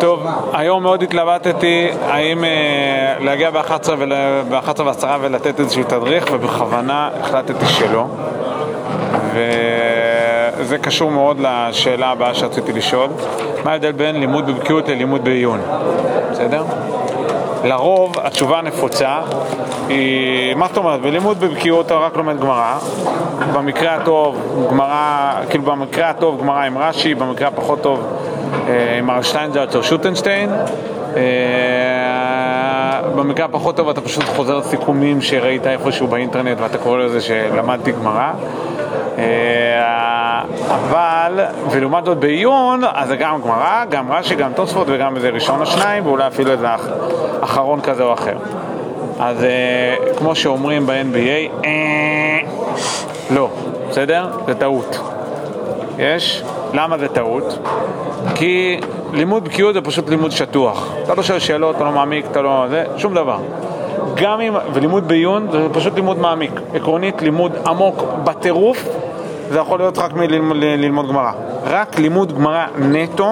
טוב, היום מאוד התלבטתי האם להגיע ב-11:10 ולתת איזשהו תדריך, ובכוונה החלטתי שלא. וזה קשור מאוד לשאלה הבאה שרציתי לשאול. מה ההבדל בין לימוד בבקיאות ללימוד בעיון? בסדר? לרוב התשובה הנפוצה היא, מה זאת אומרת, בלימוד בבקיאות אתה רק לומד גמרא, במקרה הטוב גמרא, כאילו במקרה הטוב גמרא עם רש"י, במקרה הפחות טוב עם הרב שטיינזלץ או שוטנשטיין, במקרה הפחות טוב אתה פשוט חוזר סיכומים שראית איפשהו באינטרנט ואתה קורא לזה שלמדתי גמרא, אבל ולעומת זאת בעיון אז זה גם גמרא, גם רש"י, גם תוספות וגם איזה ראשון או שניים ואולי אפילו איזה אחרון כזה או אחר. אז כמו שאומרים ב-NBA, לא, בסדר? זה טעות. יש? למה זה טעות? כי לימוד בקיאות זה פשוט לימוד שטוח. אתה לא שואל שאלות, אתה לא מעמיק, אתה לא... זה שום דבר. גם אם... ולימוד בעיון זה פשוט לימוד מעמיק. עקרונית, לימוד עמוק בטירוף, זה יכול להיות רק מללמוד גמרא. רק לימוד גמרא נטו,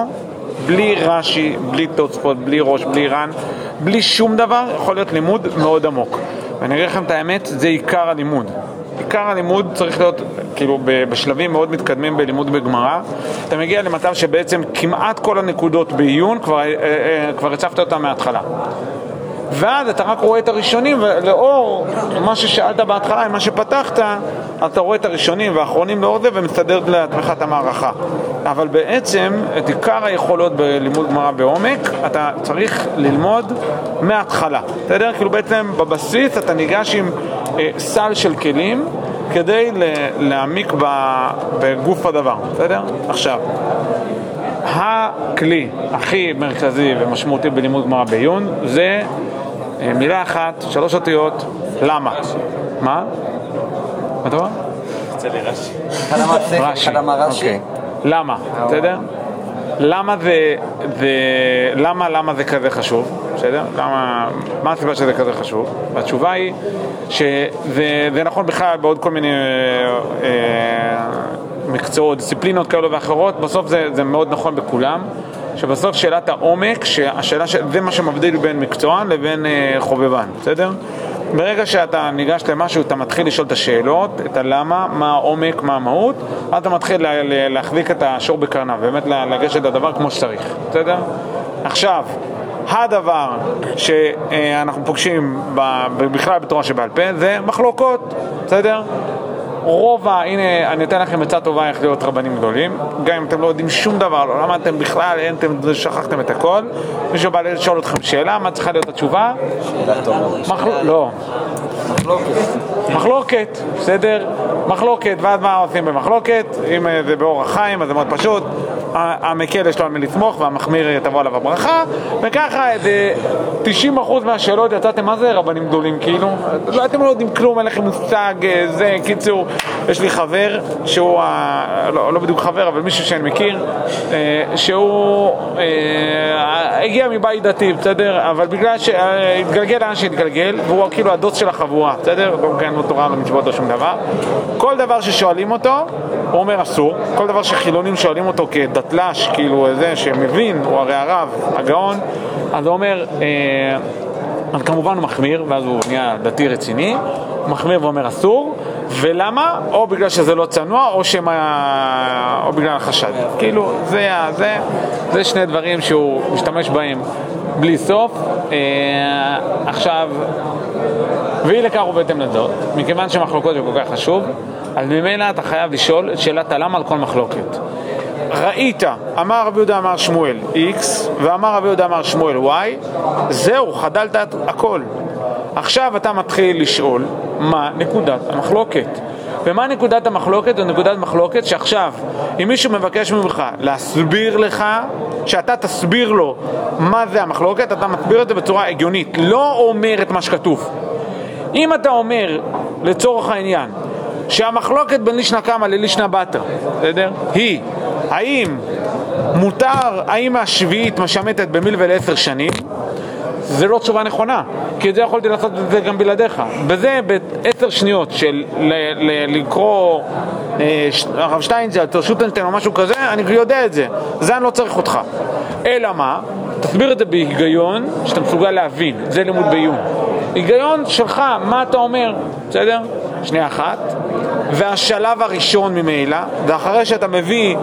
בלי רש"י, בלי תוספות, בלי ראש, בלי ר"ן, בלי שום דבר, יכול להיות לימוד מאוד עמוק. ואני אראה לכם את האמת, זה עיקר הלימוד. עיקר הלימוד צריך להיות, כאילו, בשלבים מאוד מתקדמים בלימוד בגמרא. אתה מגיע למצב שבעצם כמעט כל הנקודות בעיון כבר הצפת אותן מההתחלה. ואז אתה רק רואה את הראשונים, ולאור מה ששאלת בהתחלה, מה שפתחת, אתה רואה את הראשונים והאחרונים לאור זה, ומסתדר לעצמך את המערכה. אבל בעצם, את עיקר היכולות בלימוד גמרא בעומק, אתה צריך ללמוד מההתחלה. אתה יודע, כאילו בעצם בבסיס אתה ניגש עם סל של כלים, כדי להעמיק בגוף הדבר. בסדר? עכשיו, הכלי הכי מרכזי ומשמעותי בלימוד גמרא בעיון זה מילה אחת, 3 אותיות, למה. מה? מה אתה אומר? יוצא לי רש"י. רש"י. למה, בסדר? למה זה כזה חשוב? בסדר? מה הסיבה שזה כזה חשוב? והתשובה היא שזה נכון בכלל בעוד כל מיני מקצועות, דיסציפלינות כאלו ואחרות, בסוף זה מאוד נכון בכולם, שבסוף שאלת העומק, זה מה שמבדיל בין מקצוען לבין חובבן, בסדר? ברגע שאתה ניגש למשהו, אתה מתחיל לשאול את השאלות, את הלמה, מה העומק, מה המהות, אז אתה מתחיל להחזיק את השור בקרניו, באמת לגשת לדבר כמו שצריך, בסדר? עכשיו, הדבר שאנחנו פוגשים בכלל בתורה שבעל פה, זה מחלוקות, בסדר? הנה אני אתן לכם עצה טובה איך להיות רבנים גדולים, גם אם אתם לא יודעים שום דבר, לא למדתם בכלל, אתם שכחתם את הכל, מישהו בא לשאול אתכם שאלה, מה צריכה להיות התשובה? שאלה טובה. לא. מחלוקת, בסדר? מחלוקת, ואז מה עושים במחלוקת? אם זה באור החיים, אז זה מאוד פשוט, המקל יש לו על מי לצמוך והמחמיר תבוא עליו הברכה, וככה 90% מהשאלות יצאתם, מה זה רבנים גדולים כאילו? אתם לא יודעים כלום, אין לכם מושג, זה קיצור. יש לי חבר שהוא, לא בדיוק חבר, אבל מישהו שאני מכיר, שהוא הגיע מבית דתי, בסדר? אבל בגלל שהתגלגל לאן שהתגלגל, והוא כאילו הדוס של החבורה, בסדר? לא מקיים לו תורה ומצוות או שום דבר. כל דבר ששואלים אותו, הוא אומר אסור. כל דבר שחילונים שואלים אותו כדתל"ש, כאילו איזה שמבין, הוא הרי הרב, הגאון, אז הוא אומר, אז כמובן הוא מחמיר, ואז הוא נהיה דתי רציני, מחמיר ואומר אסור, ולמה? או בגלל שזה לא צנוע, או בגלל החשד. כאילו, זה שני דברים שהוא משתמש בהם בלי סוף. עכשיו, והיא לכך ובהתאם לזאת, מכיוון שמחלוקות זה כל כך חשוב, אז ממילא אתה חייב לשאול את שאלת הלמה על כל מחלוקת. ראית, אמר רבי יהודה אמר שמואל X, ואמר רבי יהודה אמר שמואל Y, זהו, חדלת הכל. עכשיו אתה מתחיל לשאול מה נקודת המחלוקת. ומה נקודת המחלוקת? זו נקודת מחלוקת שעכשיו, אם מישהו מבקש ממך להסביר לך, שאתה תסביר לו מה זה המחלוקת, אתה מסביר את זה בצורה הגיונית, לא אומר את מה שכתוב. אם אתה אומר, לצורך העניין, שהמחלוקת בין לישנא קמא ללישנא בתרא, בסדר? היא, האם מותר, האם השביעית משמטת במלווה לעשר שנים? זה לא תשובה נכונה, כי את זה יכולתי לעשות את זה גם בלעדיך. בזה, ב10 שניות של לקרוא הרב שטיינזלץ או שוטנשטיין או משהו כזה, אני יודע את זה. זה אני לא צריך אותך. אלא מה? תסביר את זה בהיגיון שאתה מסוגל להבין, זה לימוד בעיון. היגיון שלך, מה אתה אומר, בסדר? שנייה אחת. והשלב הראשון ממילא, ואחרי שאתה מביא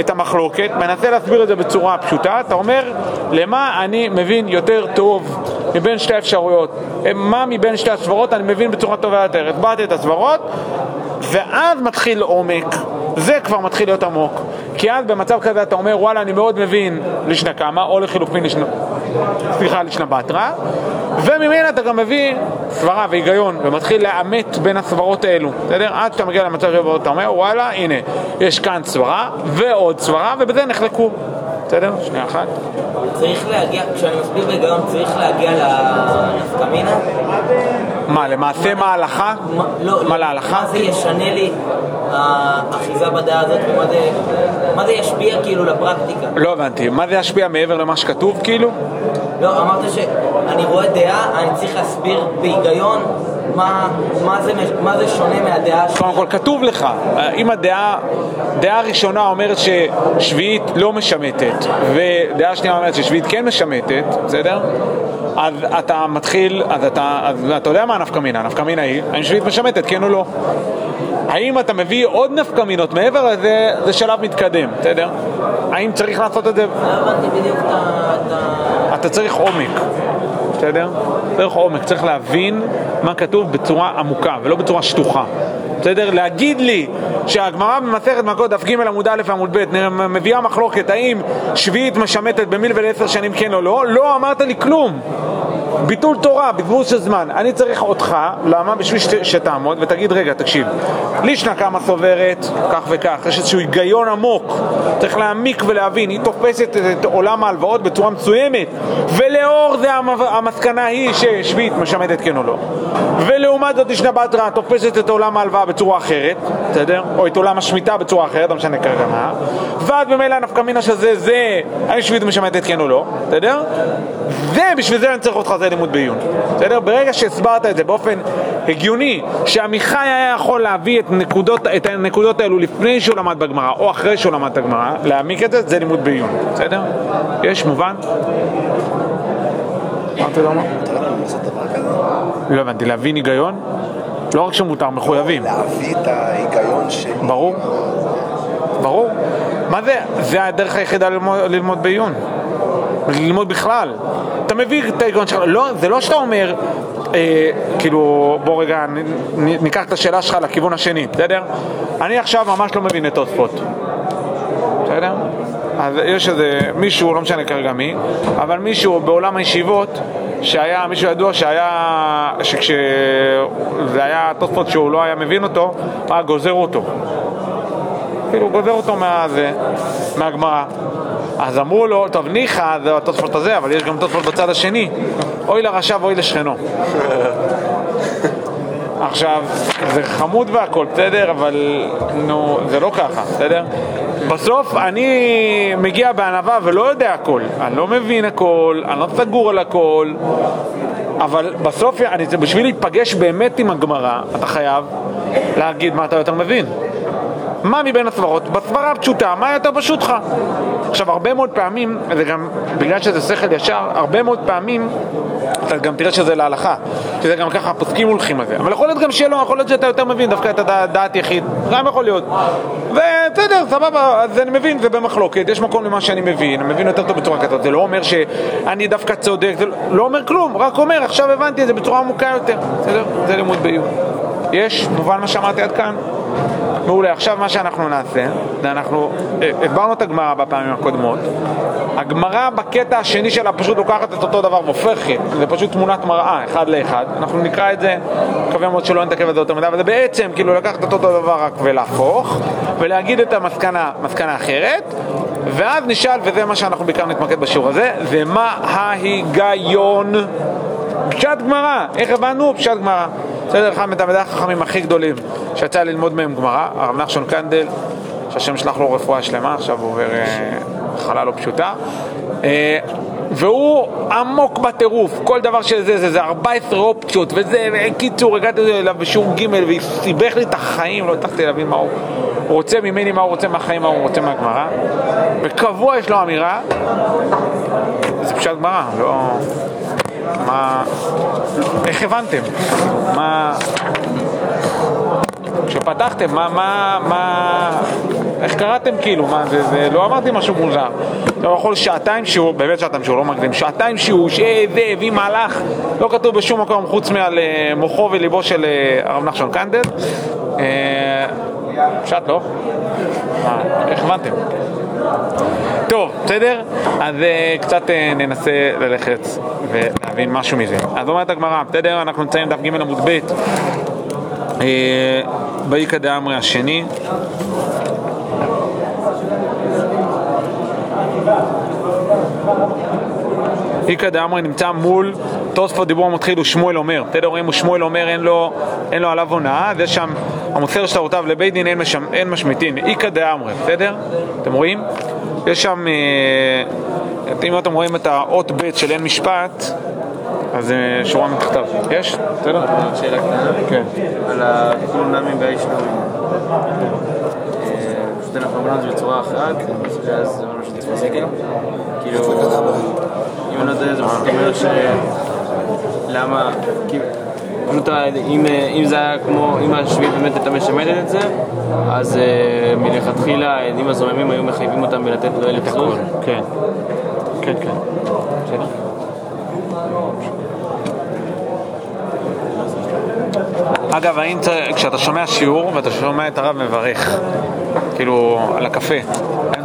את המחלוקת, מנסה להסביר את זה בצורה פשוטה, אתה אומר, למה אני מבין יותר טוב מבין שתי אפשרויות? מה מבין שתי הסברות אני מבין בצורה טובה יותר? הסברתי את הסברות, ואז מתחיל עומק. זה כבר מתחיל להיות עמוק. כי אז במצב כזה אתה אומר, וואלה, אני מאוד מבין לשנה כמה, או לחילופין לשנה... סליחה, לשנה בתרה. וממנה אתה גם מביא סברה והיגיון, ומתחיל לאמת בין הסברות האלו. בסדר? עד שאתה מגיע למצב שבו אתה אומר, וואלה, הנה, יש כאן סברה, ועוד סברה, ובזה נחלקו. בסדר? שנייה אחת. צריך להגיע, כשאני מסביר בהיגיון, צריך להגיע לנפקמינה? מה, למעשה מה ההלכה? מה להלכה? מה זה ישנה לי האחיזה בדעה הזאת? מה זה ישפיע כאילו לפרקטיקה? לא הבנתי, מה זה ישפיע מעבר למה שכתוב כאילו? לא, אמרת שאני רואה דעה, אני צריך להסביר בהיגיון מה זה שונה מהדעה? קודם כל כתוב לך, אם הדעה הראשונה אומרת ששביעית לא משמטת ודעה שנייה אומרת ששביעית כן משמטת, בסדר? אז אתה מתחיל, אז אתה יודע מה הנפקמינה? הנפקמינה היא, האם שביעית משמטת, כן או לא? האם אתה מביא עוד נפקמינות מעבר לזה, זה שלב מתקדם, בסדר? האם צריך לעשות את זה? אתה צריך עומק, בסדר? צריך עומק, צריך להבין מה כתוב בצורה עמוקה ולא בצורה שטוחה, בסדר? להגיד לי שהגמרא במסכת מכות דף ג' עמוד א' עמוד ב' מביאה מחלוקת האם שביעית משמטת במלווה לעשר שנים כן או לא, לא אמרת לי כלום, ביטול תורה, בזבוז של זמן. אני צריך אותך, למה? בשביל שתעמוד ותגיד, רגע, תקשיב, לישנה כמה סוברת, כך וכך, יש איזשהו היגיון עמוק, צריך להעמיק ולהבין, היא תופסת את עולם ההלוואות בצורה מסוימת, ולאור זה המסקנה היא ששביעית משמטת כן או לא, ולעומת זאת ישנה בתרא תופסת את עולם ההלוואה בצורה אחרת, בסדר? או את עולם השמיטה בצורה אחרת, לא משנה כרגע מה, ועד במילא הנפקמינה שזה, זה, האם שביעית משמטת כן או לא, בסדר? ובשביל זה אני צריך אותך, זה לימוד בעיון. בסדר? ברגע שהסברת את זה באופן הגיוני, שעמיחי היה יכול להביא את הנקודות האלו לפני שהוא למד בגמרא, או אחרי שהוא למד את הגמרא, להעמיק את זה, זה לימוד בעיון. בסדר? יש מובן? אמרתי לא מה? אתה לא מבין לעשות דבר כזה? לא הבנתי, להבין היגיון? לא רק שמותר, מחויבים. להביא את ההיגיון של... ברור? ברור? מה זה? זה הדרך היחידה ללמוד בעיון. ללמוד בכלל. אתה מביא את ההיגיון שלך, לא, זה לא שאתה אומר, כאילו, בוא רגע, ניקח את השאלה שלך לכיוון השני, בסדר? אני עכשיו ממש לא מבין את תוספות, בסדר? אז יש איזה מישהו, לא משנה כרגע מי, אבל מישהו בעולם הישיבות, שהיה, מישהו ידוע שכשזה היה תוספות שהוא לא היה מבין אותו, היה גוזר אותו. כאילו, גוזר אותו מהגמרא. אז אמרו לו, טוב, ניחא, זה התוספות הזה, אבל יש גם תוספות בצד השני. אוי לרשע ואוי לשכנו. עכשיו, זה חמוד והכל, בסדר? אבל, נו, זה לא ככה, בסדר? בסוף אני מגיע בענווה ולא יודע הכל. אני לא מבין הכל, אני לא סגור על הכל. אבל בסוף, בשביל להתפגש באמת עם הגמרא, אתה חייב להגיד מה אתה יותר מבין. מה מבין הסברות? בסברה פשוטה, מה יותר פשוטך? עכשיו, הרבה מאוד פעמים, זה גם, בגלל שזה שכל ישר, הרבה מאוד פעמים, אתה גם תראה שזה להלכה, שזה גם ככה, פוסקים הולכים על זה. אבל יכול להיות גם שלא, יכול להיות שאתה יותר מבין, דווקא אתה דעת יחיד, גם יכול להיות. וסדר, סבבה, אז אני מבין, זה במחלוקת, יש מקום למה שאני מבין, אני מבין יותר טוב בצורה כזאת, זה לא אומר שאני דווקא צודק, זה לא אומר כלום, רק אומר, עכשיו הבנתי את זה בצורה עמוקה יותר. בסדר? זה לימוד בעיון. יש, מובן מה שאמרתי עד כאן? מעולה, עכשיו מה שאנחנו נעשה, אנחנו עברנו את הגמרא בפעמים הקודמות, הגמרא בקטע השני שלה פשוט לוקחת את אותו דבר והופכת, זה פשוט תמונת מראה, אחד לאחד, אנחנו נקרא את זה, מקווה מאוד שלא נתעכב את זה יותר מדי, אבל זה בעצם כאילו לקחת את אותו דבר רק ולהפוך, ולהגיד את המסקנה אחרת, ואז נשאל, וזה מה שאנחנו בעיקר נתמקד בשיעור הזה, זה מה ההיגיון, פשט גמרא, איך הבנו? פשט גמרא. בסדר, אחד מתלמידי החכמים הכי גדולים שיצא ללמוד מהם גמרא, הרב נחשון קנדל, שהשם שלח לו רפואה שלמה, עכשיו הוא עובר חלה לא פשוטה, והוא עמוק בטירוף, כל דבר של זה 14 אופציות, וזה, קיצור, הגעתי אליו בשיעור ג' והיא סיבך לי את החיים, לא הצלחתי להבין מה הוא רוצה ממני, מה הוא רוצה מהחיים, מה הוא רוצה מהגמרא, וקבוע יש לו אמירה, זה פשוט תשאל גמרא, לא... מה... איך הבנתם? מה... כשפתחתם, איך קראתם כאילו? מה, זה לא אמרתי משהו מוזר. אתה יכול שעתיים שהוא, באמת שעתיים שהוא לא מקדים, שעתיים שהוא, שהביא מהלך, לא כתוב בשום מקום חוץ מעל מוחו וליבו של הרב נחשון קנדל. פשט לא? איך הבנתם? טוב, בסדר? אז קצת ננסה ללכת ולהבין משהו מזה. אז אומרת הגמרא, בסדר? אנחנו נמצאים דף ג' עמוד ב' באיקה דאמרי השני. איקה דאמרי נמצא מול תוספות דיבור המתחיל, הוא שמואל אומר. תדע רואים, הוא שמואל אומר, אין לו עליו הונאה, זה שם המוסר שטרותיו לבית דין אין משמיטין. איקה דאמרי, בסדר? אתם רואים? יש שם, אם אתם רואים את האות ב' של אין משפט, אז שורה מתכתב. יש? בסדר? שאלה קטנה. כן. על הביטול נמי באיש נמי. פשוט אנחנו אומרים את זה בצורה אחת, ואז זה ממש נצפסקל. כאילו, אם אני יודע, זה פשוט אומר ש... למה... אם זה היה כמו, אם השביעית באמת הייתה משמדת את זה, אז מלכתחילה העדים הזוממים היו מחייבים אותם ולתת לו אלף זוז. כן. כן, כן. בסדר? אגב, כשאתה שומע שיעור ואתה שומע את הרב מברך כאילו על הקפה, אני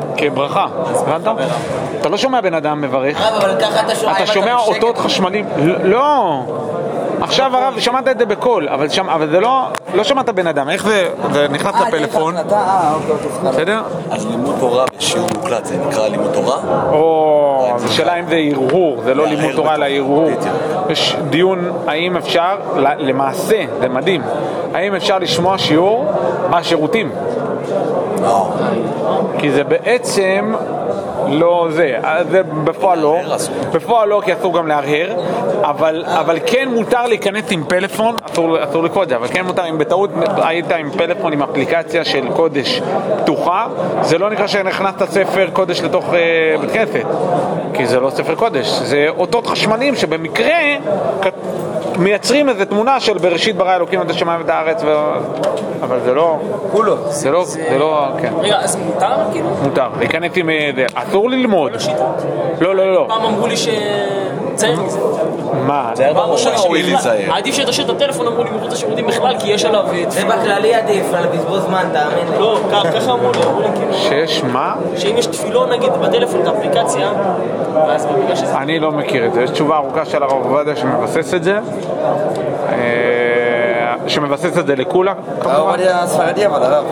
כברכה. אתה לא שומע בן אדם מברך, אתה שומע אותות חשמליים. לא, עכשיו הרב שמעת את זה בקול, אבל זה לא שמעת בן אדם. איך זה נכנס לפלאפון? בסדר? אז לימוד תורה בשיעור מוקלט זה נקרא לימוד תורה? זו שאלה אם זה הרהור, זה לא לימוד תורה אלא הרהור. יש דיון האם אפשר, למעשה, זה מדהים, האם אפשר לשמוע שיעור מהשירותים? כי זה בעצם לא זה, זה בפועל לא, בפועל לא, כי אסור גם להרהר, אבל כן מותר להיכנס עם פלאפון, אסור לקרוא את זה, אבל כן מותר, אם בטעות היית עם פלאפון עם אפליקציה של קודש פתוחה, זה לא נקרא שנכנסת ספר קודש לתוך בית כנסת, כי זה לא ספר קודש, זה אותות חשמליים שבמקרה מייצרים איזו תמונה של בראשית ברא אלוקים את השמיים ואת הארץ, אבל זה לא כולו, זה לא, כן. רגע, אז מותר כאילו? מותר, להיכנס עם זה, אסור ללמוד. לא, לא, לא. פעם אמרו לי שצריך מזה. מה? זה הרבה ראוי לצייר. עדיף שתשאיר את הטלפון, אמרו לי מחוץ השירותים בכלל, כי יש עליו... זה בכללי עדיף, על בזבוז זמן, תאמין. לא, ככה אמרו לי, כאילו... שיש מה? שאם יש תפילון, נגיד, בטלפון, את האפליקציה, ואז בגלל שזה... אני לא מכיר את זה. יש תשובה ארוכה של הרב עובדיה שמבסס את זה. שמבסס את זה לכולה. הרב עובדיה ספרדי, אבל הרב.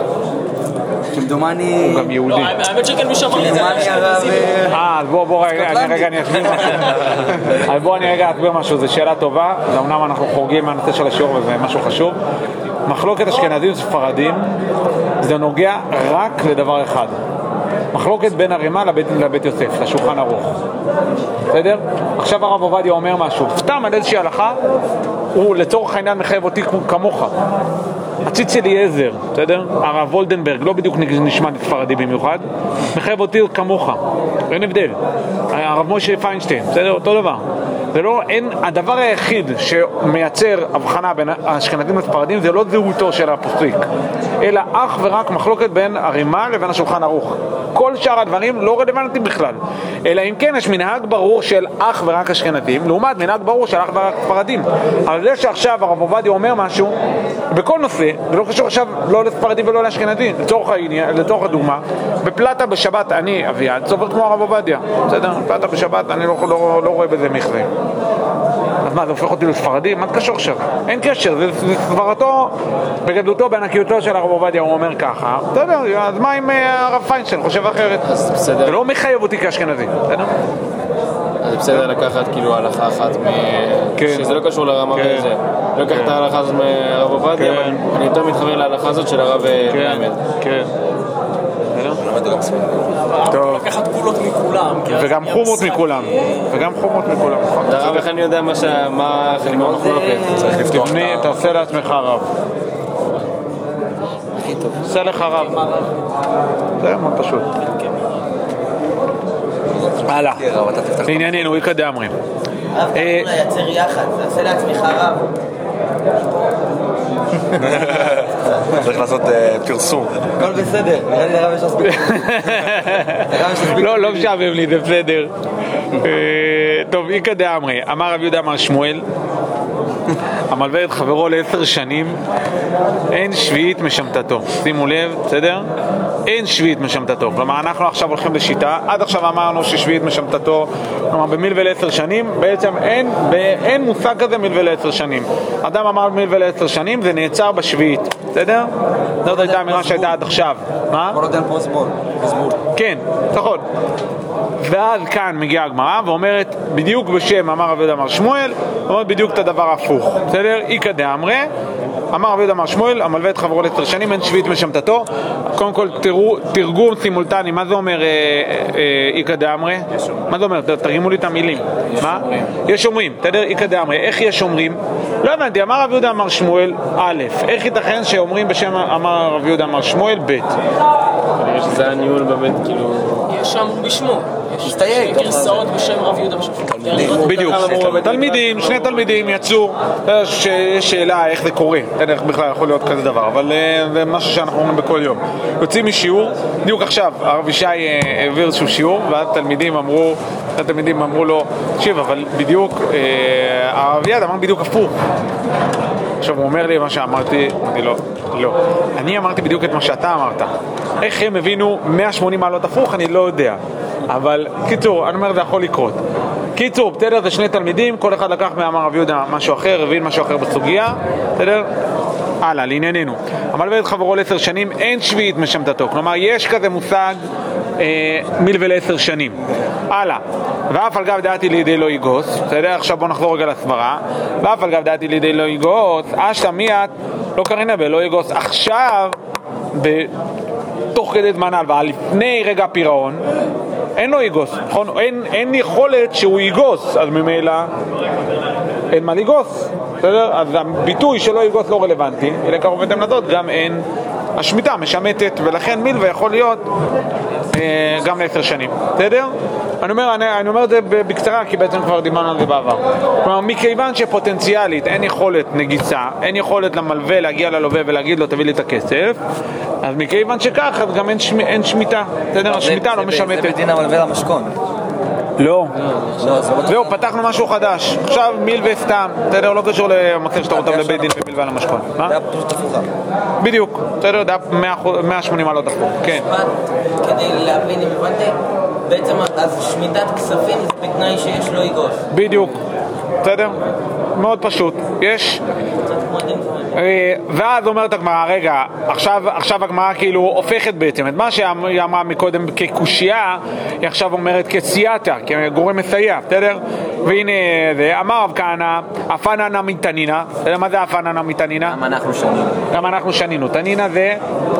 כמדומני... הוא גם יהודי. האמת שכן מי שאמר לי זה... אז בוא אני רגע אסביר משהו, זו שאלה טובה, אמנם אנחנו חורגים מהנושא של השיעור וזה משהו חשוב. מחלוקת אשכנזים וספרדים זה נוגע רק לדבר אחד. מחלוקת בין הרימה לבית יוסף, לשולחן ארוך. בסדר? עכשיו הרב עובדיה אומר משהו, סתם על איזושהי הלכה, הוא לצורך העניין מחייב אותי כמוך. הציץ אליעזר, בסדר? הרב וולדנברג, לא בדיוק נשמע לספרדי במיוחד, מחייב אותי כמוך, אין הבדל. הרב משה פיינשטיין, בסדר? אותו דבר. זה לא, הדבר היחיד שמייצר הבחנה בין האשכנזים לספרדים זה לא זהותו של הפוסק, אלא אך ורק מחלוקת בין הרימה לבין השולחן ערוך. כל שאר הדברים לא רלוונטיים בכלל, אלא אם כן יש מנהג ברור של אך ורק אשכנזים, לעומת מנהג ברור של אך ורק ספרדים. אבל זה שעכשיו הרב עובדיה אומר משהו, בכל נושא, זה לא קשור עכשיו לא לספרדים ולא לאשכנזים. לצורך הדוגמה, בפלטה בשבת אני אביעד סובר כמו הרב עובדיה, בסדר? בפלטה בשבת אני לא רואה בזה מכזה. אז מה, זה הופך אותי לספרדי? מה קשור עכשיו? אין קשר, זה סברתו בגדלותו, בענקיותו של הרב עובדיה, הוא אומר ככה, בסדר, אז מה אם הרב פיינשטיין חושב אחרת? זה לא מחייב אותי כאשכנזי, בסדר? אז בסדר לקחת כאילו הלכה אחת שזה לא קשור לרמה וזה. לא לקחת ההלכה הזאת מהרב עובדיה, אבל אני יותר מתחבר להלכה הזאת של הרב מלמד. כן. טוב. לקחת גבולות מכולם. וגם חומות מכולם. הרב, איך אני יודע מה חלימות מחלוקת? צריך לפתוח. תבני, תעשה לעצמך הרב. הכי טוב. עושה לך הרב. זה מאוד פשוט. הלאה, לענייננו, איקה דאמרי רב, תעבור לייצר יחד, תעשה לעצמך רב. צריך לעשות פרסום. הכל בסדר, נראה לי לרב יש הספיק. לא משעמם לי, זה בסדר. טוב, איקה דאמרי, אמר רב יהודה אמר שמואל, המלווה את חברו ל10 שנים, אין שביעית משמטתו. שימו לב, בסדר? אין שביעית משמטתו. כלומר, אנחנו עכשיו הולכים לשיטה, עד עכשיו אמרנו ששביעית משמטתו, כלומר, במלווה ל10 שנים, בעצם אין מושג כזה מלווה ל10 שנים. אדם אמר מלווה ל10 שנים, זה נעצר בשביעית, בסדר? זאת הייתה אמירה שהייתה עד עכשיו. מה? קורדן פוסבול. כן, נכון. ואז כאן מגיעה הגמרא ואומרת בדיוק בשם אמר רב יהודה אמר שמואל, אומרת בדיוק את הדבר ההפוך, בסדר? איקה דאמרי, אמר רב יהודה אמר שמואל, המלווה את חברו ל10 שנים, אין שביעית משמטתו. קודם כל תרגום סימולטני, מה זה אומר איקה דאמרי? מה זה אומר? תרימו לי את המילים. מה? יש אומרים, בסדר? איקה דאמרי, איך יש אומרים? לא הבנתי, אמר רב יהודה אמר שמואל א', איך ייתכן שאומרים בשם אמר רב יהודה אמר שמואל ב'? זה הניהול באמת כאילו... יש אמרו בשמו. יש גרסאות בשם רב יהודה משהו. בדיוק, תלמידים, 2 תלמידים יצאו, יש שאלה איך זה קורה, איך בכלל יכול להיות כזה דבר, אבל זה משהו שאנחנו אומרים בכל יום. יוצאים משיעור, בדיוק עכשיו, הרב ישי העביר איזשהו שיעור, והתלמידים אמרו לו, תקשיב, אבל בדיוק, הרב יד אמר בדיוק הפוך. עכשיו הוא אומר לי מה שאמרתי, לא, אני אמרתי בדיוק את מה שאתה אמרת. איך הם הבינו 180 מעלות הפוך, אני לא יודע. אבל קיצור, אני אומר זה יכול לקרות. קיצור, בסדר, זה 2 תלמידים, כל אחד לקח מאמר רב יהודה משהו אחר, הבין משהו אחר בסוגיה, בסדר? הלאה, לענייננו. המלווה את חברו ל10 שנים, אין שביעית משמטתו. כלומר, יש כזה מושג מלווה ל10 שנים. הלאה. ואף על גב דעתי לידי לא יגוס, בסדר? עכשיו בוא נחזור רגע לסברה. ואף על גב דעתי לידי לא יגוס, אשתמיית, לא קרינה ולא יגוס. עכשיו, תוך כדי זמן הלוואה, לפני רגע הפירעון, אין לו יגוס, נכון? אין יכולת שהוא יגוס, אז ממילא אין מה לגוס, בסדר? אז הביטוי שלא יגוס לא רלוונטי, אלא כך עובדתם לדעות, גם אין השמיטה משמטת, ולכן מלווה יכול להיות גם ל10 שנים, בסדר? אני אומר את זה בקצרה, כי בעצם כבר דיברנו על זה בעבר. כלומר, מכיוון שפוטנציאלית אין יכולת נגיסה, אין יכולת למלווה להגיע ללווה ולהגיד לו תביא לי את הכסף, אז מכיוון שכך, אז גם אין שמיטה. בסדר, השמיטה לא משמטת. זה בדין המלווה למשכון. לא. זהו, פתחנו משהו חדש. עכשיו מלווה סתם. בסדר, לא קשור למצב שאתה רותם לבית דין במלווה למשכון. מה? זה היה פשוט הפוכה. בדיוק. בסדר, זה היה 180 מעלות הפוך. כן. כדי להבין אם הבנתי, בעצם אז שמיטת כספים זה בתנאי שיש לו יגוס. בדיוק. בסדר? מאוד פשוט. יש... ואז אומרת הגמרא, רגע, עכשיו הגמרא כאילו הופכת בעצם את מה שהיא אמרה מקודם כקושייה, היא עכשיו אומרת כסייעתא, כגורם מסייע, בסדר? והנה זה, אמר רב כהנא, אפננה מתנינה, מה זה אפננה מתנינה? גם אנחנו שנינו, תנינה זה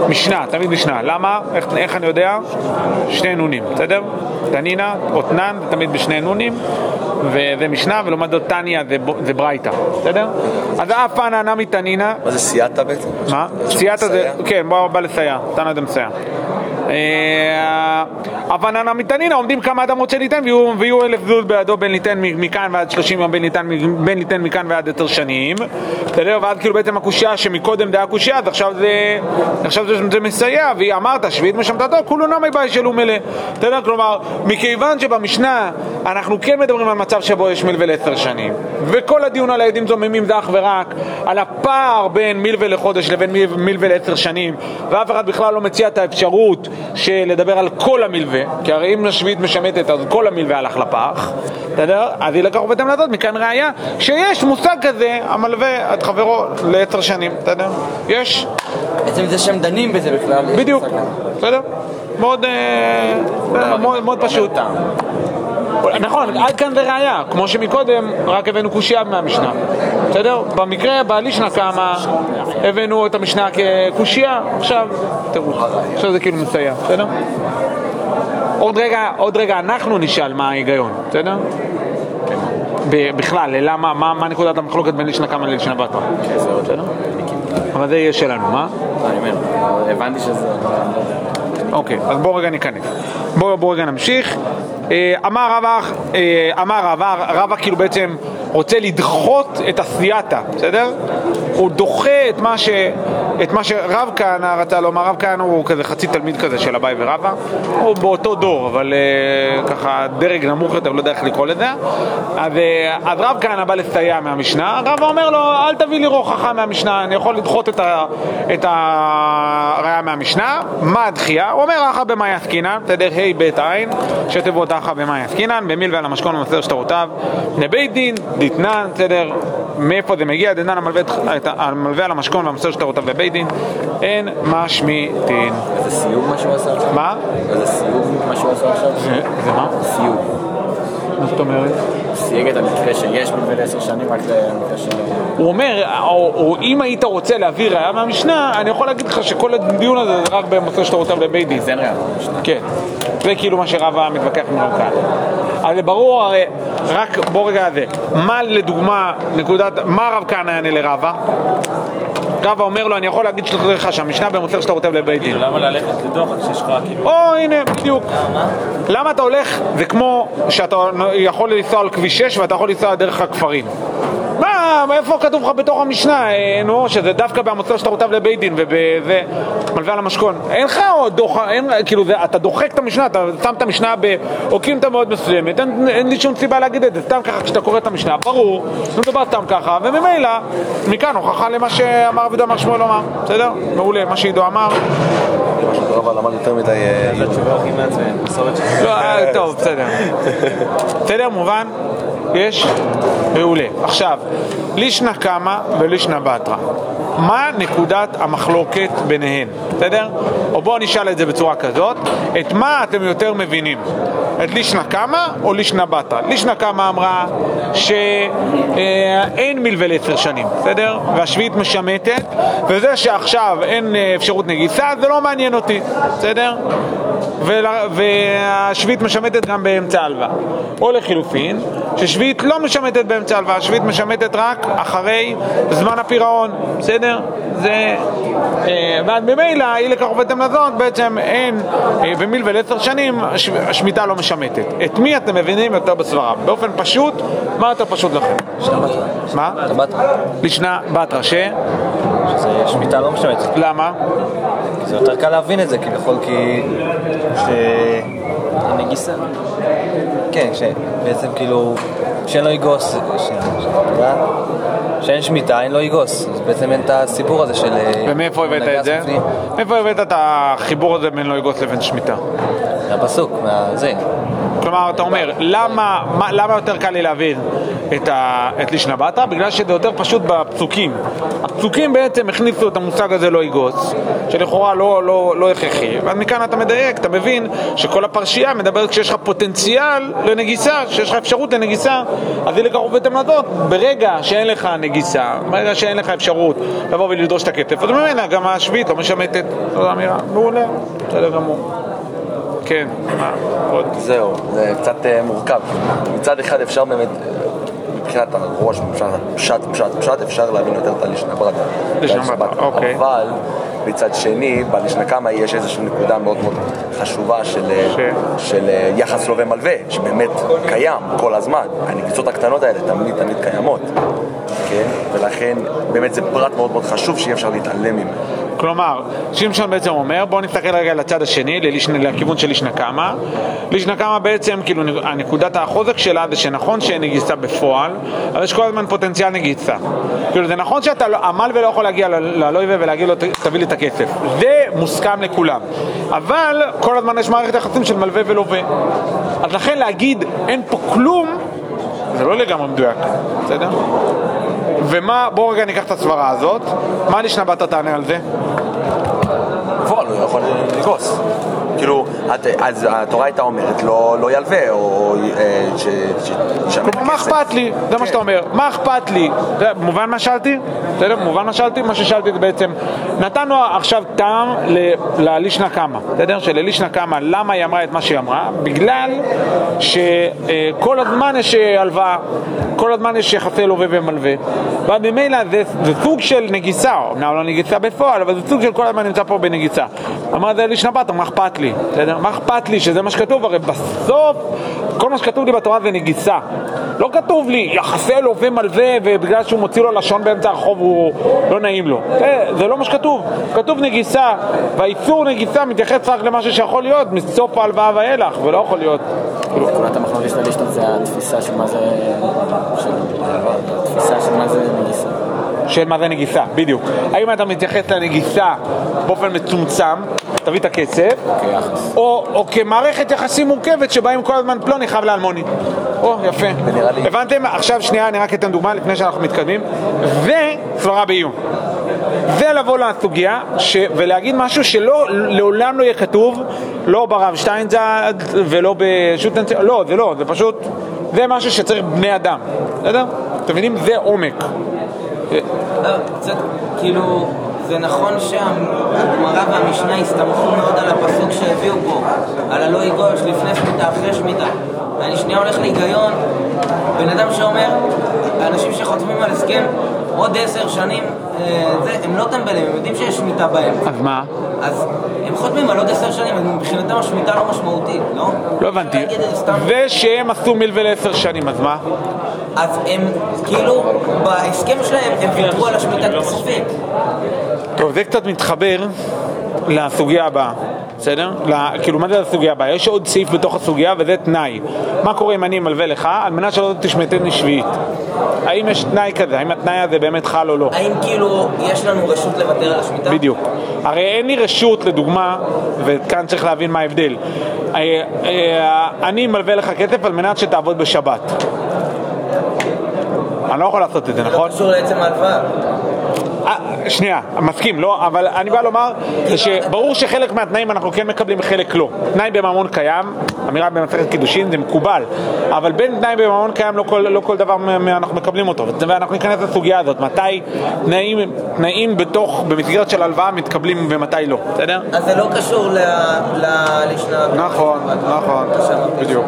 משנה, תמיד משנה, למה? איך אני יודע? 2 נונים, בסדר? תנינה, אותנן, תמיד ב2 נונים, וזה משנה, ולומד זאת תניה זה ברייטה, בסדר? אז אפננה מתנינה. מה זה סייעתא בעצם? מה? סייעתא זה, כן, בא לסייע, תנא דמסייע. אפננה מתנינה, עומדים כמה אדם רוצה ליתן, ויהיו 1000 זוז בידו בין ליתן מכאן ועד 30 יום, בין ליתן מכאן ועד 10 שנים, בסדר? ועד כאילו בעצם הקושייה שמקודם דה הקושייה, אז עכשיו זה מסייע, והיא אמרת שביעית משמטתו, כולו נמי באי שלו מלא, בסדר? כלומר, מכיוון שבמשנה אנחנו כן מדברים על מצב שבו יש מלווה ל10 שנים, וכל הדיון על העדים זוממים זה אך ורק על הפער בין מלווה לחודש לבין מלווה ל10 שנים, ואף אחד בכלל לא מציע את האפשרות שלדבר על כל המלווה, כי הרי אם השביעית משמטת אז כל המלווה הלך לפח, בסדר? אז היא לקחו בתם לדעת, מכאן ראיה שיש מושג כזה, המלווה את חברו ל10 שנים, בסדר? יש? בעצם זה שם דנים בזה בכלל. בדיוק, בסדר? מאוד פשוט. נכון, כאן זה ראייה, כמו שמקודם רק הבאנו קושייה מהמשנה, בסדר? במקרה בלישנה כמה הבאנו את המשנה כקושייה, עכשיו תראו, עכשיו זה כאילו מסייע, בסדר? עוד רגע אנחנו נשאל מה ההיגיון, בסדר? בכלל, למה, מה נקודת המחלוקת בין לישנה כמה ללישנה בתרא? אבל זה יהיה שלנו, מה? אני אומר, הבנתי שזה... אוקיי, אז בואו רגע ניכנס. בואו רגע נמשיך. אמר רבא כאילו בעצם רוצה לדחות את הסייעתא, בסדר? הוא דוחה את מה שרב כהנא רצה לומר. רב כהנא הוא כזה חצי תלמיד כזה של אביי ורבא, הוא באותו דור, אבל ככה דרג נמוך יותר, לא יודע איך לקרוא לזה. אז רב כהנא בא לסייע מהמשנה, רבא אומר לו אל תביא לי רוכחה מהמשנה, אני יכול לדחות את הראיה מהמשנה. מה הדחייה? הוא אומר אחא במאי עסקינן, בסדר, ה' ב' ע' שתיבות אחא במאי עסקינן, במילוה על המשכון ומסר שטרותיו לבית דין דתנן, בסדר, מאיפה זה מגיע? דתנן המלווה על המשכון והמסר שטרותיו לבית דין אין משמיטין. זה סיוג מה שהוא עשה עכשיו? מה? זה סיוג מה שהוא עשה עכשיו? זה מה? סיוג. מה זאת אומרת? סייג את המקרה שיש מלווה לעשר שנים רק למקרה של... הוא אומר, או אם היית רוצה להביא ראיה מהמשנה, אני יכול להגיד לך שכל הדיון הזה זה רק במסר שטרותיו לבית דין. זה אין ראיה מהמשנה. כן, זה כאילו מה שרבא מתווכח מרוקן. אבל ברור, הרי, רק בוא רגע הזה, מה לדוגמה, מה רב כהנא יענה לרבא? רבא אומר לו, אני יכול להגיד שלך שהמשנה במוסר שאתה רוטב לבית דין. למה ללכת לדוח על ששך כאילו? או, הנה, בדיוק. למה אתה הולך, זה כמו שאתה יכול לנסוע על כביש 6 ואתה יכול לנסוע דרך הכפרים. מה, איפה כתוב לך בתוך המשנה? נו, שזה דווקא במוסר שאתה רוטב לבית דין ובזה, מלווה על המשכון. אין לך עוד דוחה, כאילו, אתה דוחק את המשנה, אתה שם את המשנה בעוקימתא מאוד מסוימת, אין לי שום סיבה להגיד את זה, סתם ככה כשאתה קורא את המשנה, ברור, מדובר סתם ככה, וממילא, מכאן הוכחה למה שאמר עבודה אמר שמואל אמר, בסדר? מעולה, מה שעידו אמר. מה שעידו רבה למד יותר מדי... זה התשובה הכי מעצבן, מסורת של... לא, טוב, בסדר. בסדר, מובן? יש? מעולה. עכשיו, לישנה קמא ולישנה בתרא, מה נקודת המחלוקת ביניהן, בסדר? או בואו נשאל את זה בצורה כזאת, את מה אתם יותר מבינים? את לישנה קמא או לישנה בתרא? לישנה קמא אמרה שאין מלווה לעשר שנים, בסדר? והשביעית משמטת, וזה שעכשיו אין אפשרות נגיסה, זה לא מעניין אותי, בסדר? והשביעית משמטת גם באמצע הלוואה. או לחילופין, ששביעית לא משמטת באמצע הלוואה, השביעית משמטת רק אחרי זמן הפירעון, בסדר? זה... ועד ממילא, היא לקח עובדתם לזאת, בעצם אין, במלווה לעשר שנים, השמיטה לא משמטת. את מי אתם מבינים יותר בסברה? באופן פשוט, מה יותר פשוט לכם? לישנה בתרא. מה? לישנה בתרא, ששמיטה לא משמטת. למה? זה יותר קל להבין את זה, כי בכל הנגיסה. כן, שבעצם כאילו שאין לו יגוס, שאין שמיטה, אין לו יגוס, אז בעצם אין את הסיפור הזה של... ומאיפה הבאת את זה? מאיפה הבאת את החיבור הזה בין לא יגוס לבין שמיטה? הפסוק, מהזה. כלומר, אתה אומר, למה יותר קל לי להבין את לישנה בתרא? בגלל שזה יותר פשוט בפסוקים. הפסוקים בעצם הכניסו את המושג הזה לא יגוץ, שלכאורה לא הכרחי. ואז מכאן אתה מדייק, אתה מבין שכל הפרשייה מדברת כשיש לך פוטנציאל לנגיסה, שיש לך אפשרות לנגיסה, אז היא לקחו ואתם לדעות, ברגע שאין לך נגיסה, ברגע שאין לך אפשרות לבוא ולדרוש את הכתף, אז ממנה גם השביעית לא משמטת. זו אמירה, מעולה, בסדר גמור. כן, מה עוד? זהו, זה קצת מורכב. מצד אחד אפשר באמת, מבחינת הראש, פשט, אפשר להבין יותר את הלישנה בתרא. לישנה בתרא, אוקיי. אבל מצד שני, בלישנה קמא יש איזושהי נקודה מאוד מאוד חשובה של יחס לווה מלווה, שבאמת קיים כל הזמן. הנגיסות הקטנות האלה תמיד קיימות, כן? ולכן באמת זה פרט מאוד מאוד חשוב שאי אפשר להתעלם ממנו. כלומר, שמשון בעצם אומר, בואו נסתכל רגע לצד השני, לכיוון של לישנה קמא. לישנה קמא בעצם, כאילו, הנקודת החוזק שלה זה שנכון שאין נגיסה בפועל, אבל יש כל הזמן פוטנציאל נגיסה. כאילו, זה נכון שאתה המלווה לא יכול להגיע ללווה ולהגיד לו, תביא לי את הכסף. זה מוסכם לכולם. אבל כל הזמן יש מערכת יחסים של מלווה ולווה. אז לכן להגיד, אין פה כלום, זה לא לגמרי מדויק. בסדר? ומה, בואו רגע ניקח את הסברה הזאת, מה לישנה בתרא תענה על זה? בפועל הוא יכול לגוס, כאילו, אז התורה הייתה אומרת, לא ילווה, או... מה אכפת לי? זה מה שאתה אומר, מה אכפת לי? מובן מה שאלתי? מובן מה שאלתי? מה ששאלתי בעצם, נתנו עכשיו טעם ללישנה קמה, שללישנה קמה, למה היא אמרה את מה שהיא אמרה? בגלל שכל הזמן יש הלוואה, כל הזמן יש יחסי לווה ומלווה, ועד ממילא זה סוג של נגיסה, אומנם לא נגיסה בפועל, אבל זה סוג של כל הזמן נמצא פה בנגיסה. אמרה זה לישנה בת, מה אכפת לי? מה אכפת לי? שזה מה שכתוב, הרי בסוף כל מה שכתוב לי בתורה זה נגיסה, לא כתוב לי יחסי לווה מלווה ובגלל שהוא מוציא לו לשון באמצע הרחוב הוא לא נעים לו, זה לא מה שכתוב. כתוב נגיסה, והאיסור נגיסה מתייחס רק למשהו שיכול להיות מסוף ההלוואה ואילך, ולא יכול להיות. נקודת המחלוקת של הלישנות זה התפיסה של מה זה נגיסה. של מה זה נגיסה, בדיוק. האם אתה מתייחס לנגיסה באופן מצומצם, תביא את הכסף, או כמערכת יחסים מורכבת שבאים כל הזמן פלוני חייב לאלמוני. או, יפה. הבנתם? עכשיו שנייה, אני רק אתן דוגמה לפני שאנחנו מתקדמים. וסברה באיום. זה לבוא לסוגיה ולהגיד משהו שלעולם לא יהיה כתוב, לא ברב שטיינזלד ולא בשוטנצל, לא, זה לא, זה פשוט, זה משהו שצריך בני אדם. אתם מבינים? זה עומק. קצת, כאילו, זה נכון שהגמרא והמשנה הסתמכו מאוד על הפסוק שהביאו בו, על הלא יגרוש לפני שמיטה, אחרי שמיטה. ואני שנייה הולך להיגיון, בן אדם שאומר, האנשים שחותמים על הסכם עוד 10 שנים, הם לא טמבלים, הם יודעים שיש שמיטה בהם. אז מה? אז הם חותמים על עוד 10 שנים, מבחינתם השמיטה לא משמעותית, לא? לא הבנתי. זה שהם עשו מלווה ל10 שנים, אז מה? אז הם כאילו, בהסכם שלהם הם ויתרו על השמיטה כספית. טוב, זה קצת מתחבר לסוגיה הבאה. בסדר? כאילו מה זה הסוגיה הבאה? יש עוד סעיף בתוך הסוגיה וזה תנאי. מה קורה אם אני מלווה לך? על מנת שלא תשמטני שביעית. האם יש תנאי כזה? האם התנאי הזה באמת חל או לא? האם כאילו יש לנו רשות לוותר על השמיטה? בדיוק. הרי אין לי רשות לדוגמה, וכאן צריך להבין מה ההבדל. אני מלווה לך כסף על מנת שתעבוד בשבת. אני לא יכול לעשות את זה, נכון? זה לא קשור לעצם ההלוואה. שנייה, מסכים, לא, אבל אני בא לומר שברור שחלק מהתנאים אנחנו כן מקבלים, חלק לא. תנאי בממון קיים, אמירה במסכת קידושין, זה מקובל, אבל בין תנאי בממון קיים לא כל דבר אנחנו מקבלים אותו, ואנחנו ניכנס לסוגיה הזאת, מתי תנאים במסגרת של הלוואה מתקבלים ומתי לא, בסדר? אז זה לא קשור ללישנה. נכון, בדיוק.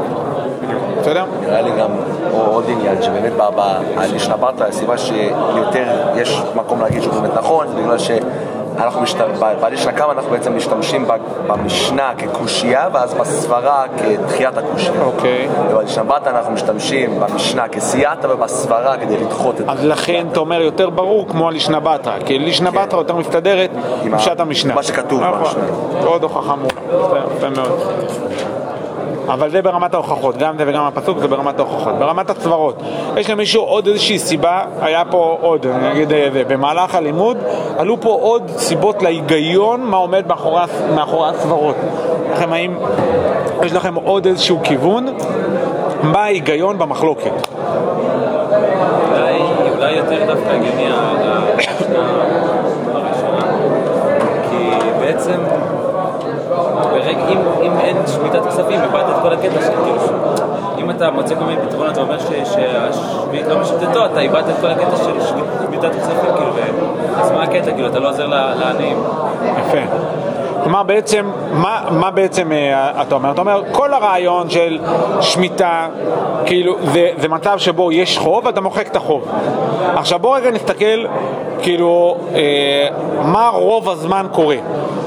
נראה לי גם עוד עניין שבאמת הלישנה בת, הסיבה שיותר יש מקום להגיד שהוא באמת נכון זה בגלל שאנחנו בלישנה קמה אנחנו בעצם משתמשים במשנה כקושייה ואז בסברה כדחיית הקושייה, ובלישנה בת אנחנו משתמשים במשנה כסייעתא ובסברה כדי לדחות את זה. אז לכן אתה אומר יותר ברור כמו הלישנה בת, כי הלישנה בת יותר מסתדרת עם פשט המשנה, מה שכתוב במשנה. עוד הוכחה מאוד, אבל זה ברמת ההוכחות, גם זה וגם הפסוק זה ברמת ההוכחות. ברמת הצברות יש למישהו עוד איזושהי סיבה, היה פה עוד, אני אגיד זה, במהלך הלימוד עלו פה עוד סיבות להיגיון מה עומד מאחורי הצברות. יש לכם עוד איזשהו כיוון מה ההיגיון במחלוקת? אולי יותר דווקא הגיוני הראשונה, כי בעצם אם אין שמיטת כספים, מבעת את כל הקטע של גירושים. אם אתה מוצא כל מיני פתרון, אתה אומר שהשמיט לא משתתו, אתה הבעת את כל הקטע של שמיטת כספים, כאילו, אז מה הקטע? כאילו, אתה לא עוזר לעניים. יפה. כלומר, בעצם, מה בעצם אתה אומר? אתה אומר, כל הרעיון של שמיטה, כאילו, זה מצב שבו יש חוב, אתה מוחק את החוב. עכשיו, בוא רגע נסתכל, כאילו, מה רוב הזמן קורה.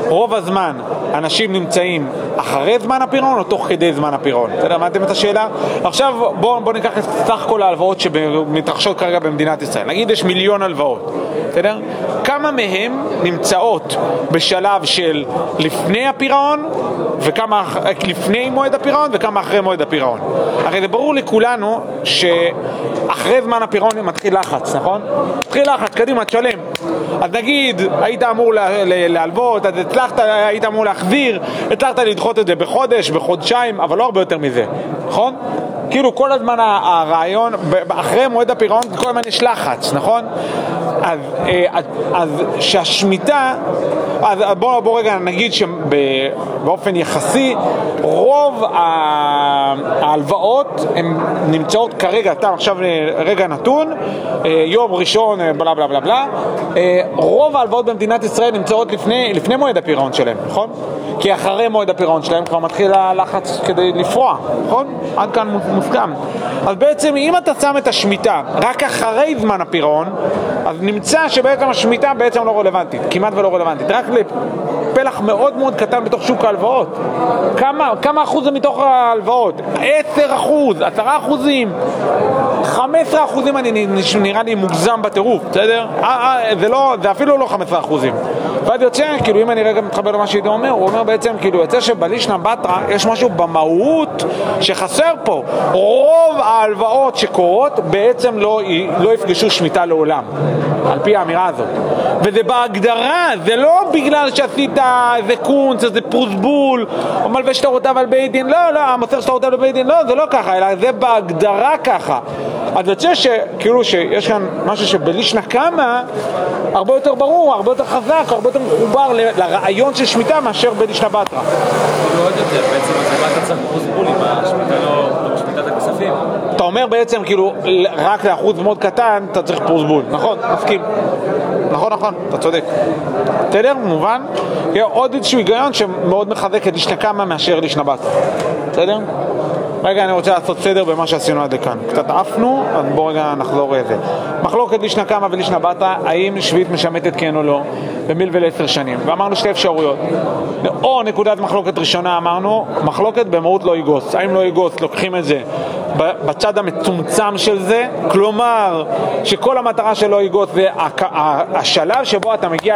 רוב הזמן אנשים נמצאים אחרי זמן הפירעון או תוך כדי זמן הפירעון. בסדר, הבנתם את השאלה? עכשיו בואו ניקח את סך כל ההלוואות שמתרחשות כרגע במדינת ישראל. נגיד יש 1,000,000 הלוואות. בסדר? כמה מהם נמצאות בשלב של לפני הפירעון וכמה לפני מועד הפירעון וכמה אחרי מועד הפירעון. הרי זה ברור לכולנו שאחרי זמן הפירעון מתחיל לחץ, נכון? מתחיל לחץ, קדימה, תשלם. אז נגיד, היית אמור להלוות, אז הצלחת, היית אמור להחזיר, הצלחת לדחות את זה בחודש, בחודשיים, אבל לא הרבה יותר מזה, נכון? כאילו כל הזמן הרעיון, אחרי מועד הפירעון כל הזמן יש לחץ, נכון? אז שהשמיטה, אז בואו רגע נגיד שבאופן יחסי רוב ההלוואות הן נמצאות כרגע, אתם עכשיו רגע נתון, יום ראשון בלה בלה בלה בלה, רוב ההלוואות במדינת ישראל נמצאות לפני מועד הפירעון שלהם, נכון? כי אחרי מועד הפירעון שלהם כבר מתחיל הלחץ כדי לפרוע, נכון? עד כאן מוסכם. אז בעצם אם אתה שם את השמיטה רק אחרי זמן הפירעון, אז נמצא שבעצם השמיטה בעצם לא רלוונטית, כמעט ולא רלוונטית, רק לפלח מאוד מאוד קטן בתוך שוק ההלוואות. כמה אחוז זה מתוך ההלוואות? 10%, 10%, 15%, אני נראה לי מוגזם בטירוף, בסדר? זה אפילו לא 15%. ועד יוצא, כאילו אם אני רגע מתחבר למה שידע אומר, הוא אומר בעצם, כאילו יוצא שבלישנא בתרא יש משהו במהות שחסר פה. רוב ההלוואות שקורות בעצם לא יפגשו שמיטה לעולם, על פי האמירה הזאת. וזה בהגדרה, זה לא בגלל שעשית איזה קונץ, איזה פרוסבול, או מלווה שאתה רותיו על בית דין, לא, המוסר שאתה רותיו על בית דין, לא, זה לא ככה, אלא זה בהגדרה ככה. אז יוצא שכאילו שיש כאן משהו שבלישנא קמא הרבה יותר ברור, הרבה יותר חזק, הרבה יותר מחובר לרעיון של שמיטה מאשר בלישנא בתרא. זה לא עוד יותר, בעצם זה מה אתה צריך פרוסבול עם השמיטה לא שמיטת הכספים. אתה אומר בעצם כאילו רק לאחוז מאוד קטן אתה צריך פרוסבול, נכון? מסכים. נכון, אתה צודק. תדר, במובן, יהיה עוד איזשהו היגיון שמאוד מחזק את לישנא קמא מאשר לישנא בתרא. תדר? רגע, אני רוצה לעשות סדר במה שעשינו עד לכאן. קצת עפנו, אז בואו רגע נחזור לזה. מחלוקת לישנא קמא ולישנא בתרא, האם שביעית משמטת כן או לא, במלווה לעשר שנים. ואמרנו שתי אפשרויות. או נקודת מחלוקת ראשונה אמרנו, מחלוקת במהות לא יגוס. האם לא יגוס, לוקחים את זה בצד המצומצם של זה, כלומר שכל המטרה של לא יגוס זה השלב שבו אתה מגיע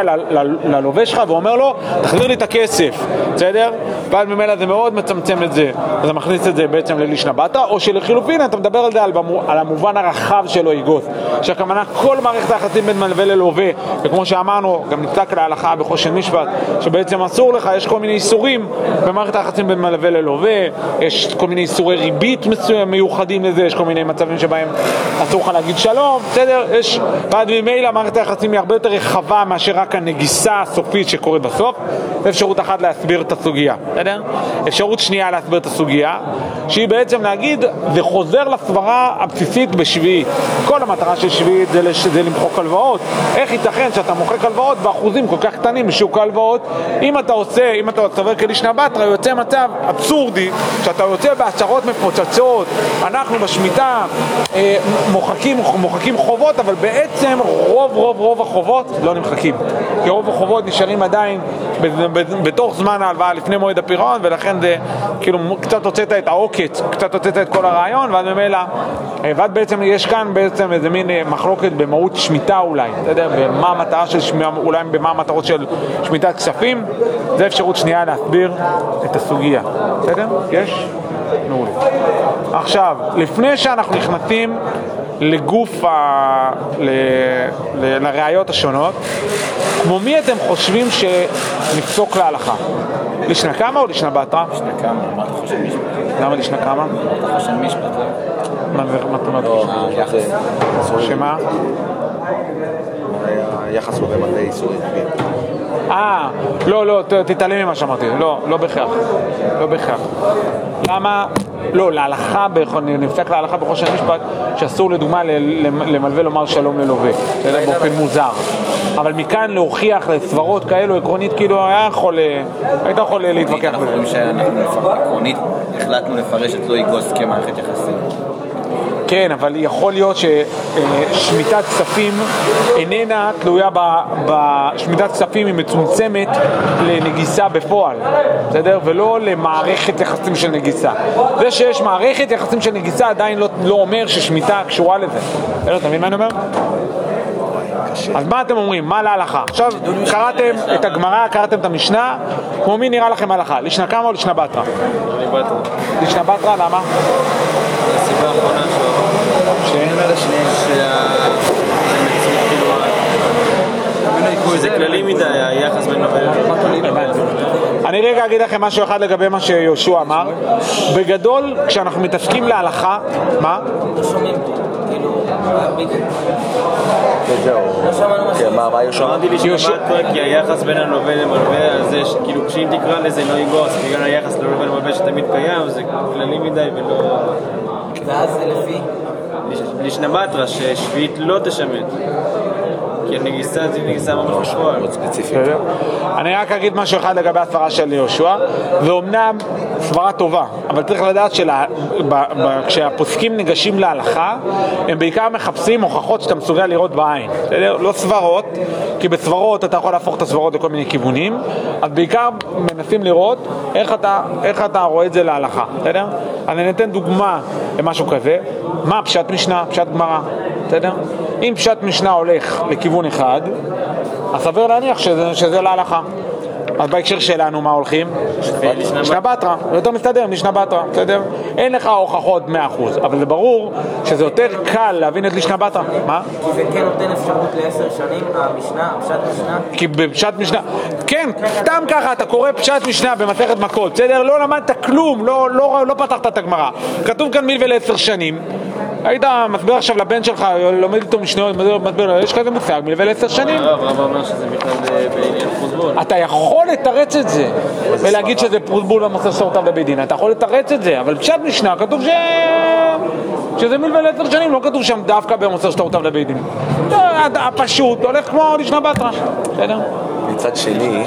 ללובש שלך ואומר לו, תחזיר לי את הכסף, בסדר? ועד ממילא זה מאוד מצמצם את זה, אז מכניס את זה בעצם ללישנא בתרא, או שלחילופין אתה מדבר על זה על המובן הרחב של לא יגוס, שהכוונה כל מערכת היחסים בין מלווה ללווה, וכמו שאמרנו, גם נפסק להלכה בחושן משפט, שבעצם אסור לך, יש כל מיני איסורים במערכת היחסים בין מלווה ללווה, יש כל מיני איסורי ריבית מיוחדים לזה, יש כל מיני מצבים שבהם אסור לך להגיד שלום, בסדר? יש ועד ממילא מערכת היחסים היא הרבה יותר רחבה מאשר רק הנגיסה הסופית שקורית בסוף. אפשרות אחת להסביר את הסוגיה, בסדר? אפשרות שנייה להסביר את הסוגיה, שהיא בעצם להגיד, זה חוזר לסברה הבסיסית בשביעית. כל המטרה של שביעית זה למחוק הלוואות. איך ייתכן שאתה מוחק הלוואות באחוזים כל כך קטנים בשוק ההלוואות? אם אתה סובר כלישנא בתרא, יוצא מצב אבסורדי, שאתה יוצא בהצהרות מפוצצות, אנחנו בשמיטה מוחקים חובות, אבל בעצם רוב החובות לא נמחקים, כי רוב החובות נשארים עדיין בתוך זמן ההלוואה לפני מועד הפירעון, ולכן זה כאילו קצת הוצאת את העוקץ, קצת הוצאת את כל הרעיון, ועד ממילא ועד בעצם יש כאן בעצם איזה מין מחלוקת במהות שמיטה אולי, אתה יודע, ומה המטרה של שמיטה, אולי במה המטרות של שמיטת כספים. זה אפשרות שנייה להסביר את הסוגיה, בסדר? יש? מעולה. עכשיו, לפני שאנחנו נכנסים לגוף לראיות השונות, כמו מי אתם חושבים שנפסוק להלכה? לישנא קמא או לישנא בתרא? לישנא קמא. מה אתה חושב משפט? למה לישנא קמא? אתה חושב משפט? מה אתה אומר? יחס. שמה? היחס הוא במתי איסורים. לא, תתעלם ממה שאמרתי. לא בכך. למה? לא, להלכה, נפסק להלכה בחושן משפט שאסור לדוגמה למלווה לומר שלום ללווה, זה באופן מוזר, אבל מכאן להוכיח לסברות כאלו עקרונית, כאילו היית יכול להתווכח בזה. אנחנו שאנחנו עקרונית החלטנו לפרש את לא יגוס כמערכת יחסים. כן, אבל יכול להיות ששמיטת כספים איננה תלויה בשמיטת כספים, היא מצומצמת לנגיסה בפועל, בסדר? ולא למערכת יחסים של נגיסה. זה שיש מערכת יחסים של נגיסה עדיין לא אומר ששמיטה קשורה לזה. אתה מבין מה אני אומר? אז מה אתם אומרים? מה להלכה? עכשיו, קראתם את הגמרא, קראתם את המשנה, כמו מי נראה לכם הלכה? לישנא קמא או לישנא בתרא? לישנא בתרא, למה? הסיבה האחרונה זה כללי מדי, היחס בין הבאללה. אני אני רגע אגיד לכם משהו אחד לגבי מה שיהושע אמר. בגדול, כשאנחנו מתעסקים להלכה, מה? שומעים פה, כאילו, וזהו. מה יהושע אמרתי לי שבאת כי היחס בין הלווה למלווה הזה, כאילו כשאם תקרא לזה לא יגוס, בגלל היחס ללווה למלווה שתמיד קיים, זה כללי מדי ולא... ואז זה לפי? לשנה מטרה ששביעית לא תשמד. כי הנגיסה זה נגיסה ממש משמעות. מאוד ספציפית. אני רק אגיד משהו אחד לגבי הסברה של יהושע, ואומנם סברה טובה, אבל צריך לדעת שכשהפוסקים ניגשים להלכה, הם בעיקר מחפשים הוכחות שאתה מסוגל לראות בעין. לא סברות, כי בסברות אתה יכול להפוך את הסברות לכל מיני כיוונים, אז בעיקר מנסים לראות איך אתה רואה את זה להלכה. אני ניתן דוגמה למשהו כזה, מה פשט משנה, פשט גמרא. אם פשט משנה הולך לכיוון אחד, אז סביר להניח שזה להלכה. אז בהקשר שלנו מה הולכים? משנה בתרא, זה יותר מסתדר, משנה בתרא, בסדר? אין לך הוכחות 100%, אבל זה ברור שזה יותר קל להבין את משנה בתרא. מה? כי זה כן נותן אפשרות ל10 שנים, המשנה, פשט משנה. כי בפשט משנה, כן, סתם ככה אתה קורא פשט משנה במסכת מכות, בסדר? לא למדת כלום, לא פתחת את הגמרא. כתוב כאן מלווה ל10 שנים. היית מסביר עכשיו לבן שלך, לומד איתו משניות, מסביר לו, יש כזה מושג, מלווה ל10 שנים. רב אמר שזה בכלל בעניין פרוזבול. אתה יכול לתרץ את זה, ולהגיד שזה פרוזבול במוסר סורתיו לבדין, אתה יכול לתרץ את זה, אבל פשט משנה כתוב שזה מלווה ל10 שנים, לא כתוב שם דווקא במוסר סורתיו לבדין. הפשוט הולך כמו לשנה בתרא. מצד שני,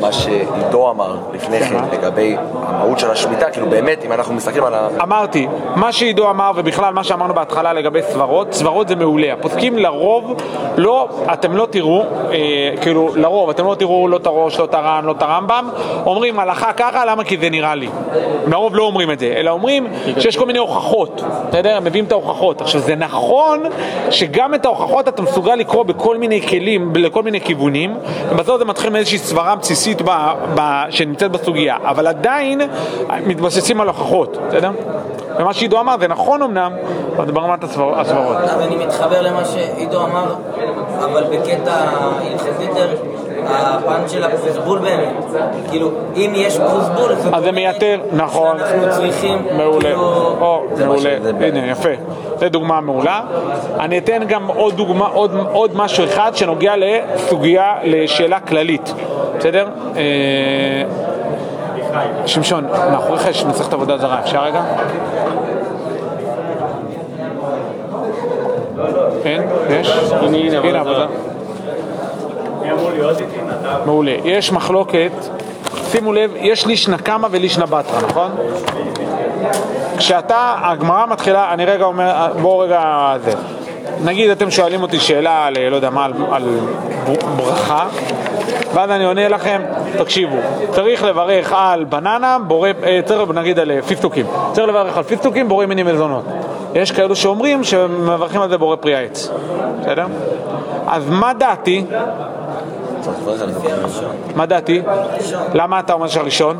מה שעידו אמר לפני כן לגבי המהות של השמיטה, כאילו באמת אם אנחנו מסתכלים על ה... אמרתי, מה שעידו אמר ובכלל מה שאמרנו בהתחלה לגבי סברות, סברות זה מעולה, הפוסקים לרוב לא, אתם לא תראו, כאילו לרוב אתם לא תראו לא את הראש, לא את הר"ן, לא את הרמב"ם, אומרים הלכה ככה, למה? כי זה נראה לי. לרוב לא אומרים את זה, אלא אומרים שיש כל מיני הוכחות, אתה יודע, מביאים את ההוכחות. עכשיו זה נכון שגם את ההוכחות אתה מסוגל לקרוא בכל מיני כלים, לכל מיני כיוונים, ובסוף זה מתחיל מאיזושהי סברה בסיסית שנמצאת בסוגיה, אבל עדיין מתבססים על הוכחות, בסדר? ומה שעידו אמר, ונכון אמנם, ברמת הסברות. אז אני מתחבר למה שעידו אמר, אבל בקטע הלכתי יותר, הפן של הפרוזבול באמת, כאילו, אם יש פרוזבול, אז זה מייתר, נכון, מעולה, הנה, יפה, זה דוגמה מעולה. אני אתן גם עוד דוגמה, עוד משהו אחד שנוגע לסוגיה, לשאלה כללית, בסדר? שמשון, מאחוריך יש מסכת עבודה זרה, אפשר רגע? אין? יש? הנה עבודה. מעולה. יש מחלוקת, שימו לב, יש לישנא קמא ולישנא בתרא, נכון? כשאתה, הגמרא מתחילה, אני רגע אומר, בואו רגע זה. נגיד אתם שואלים אותי שאלה על, לא יודע מה, על ברכה, ואז אני עונה לכם, תקשיבו, צריך לברך על בננה, נגיד על פיסטוקים, צריך לברך על פיסטוקים, בורא מיני מזונות. יש כאלו שאומרים שמברכים על זה בורא פרי העץ, בסדר? אז מה דעתי? מה דעתי? למה אתה אומר שהראשון?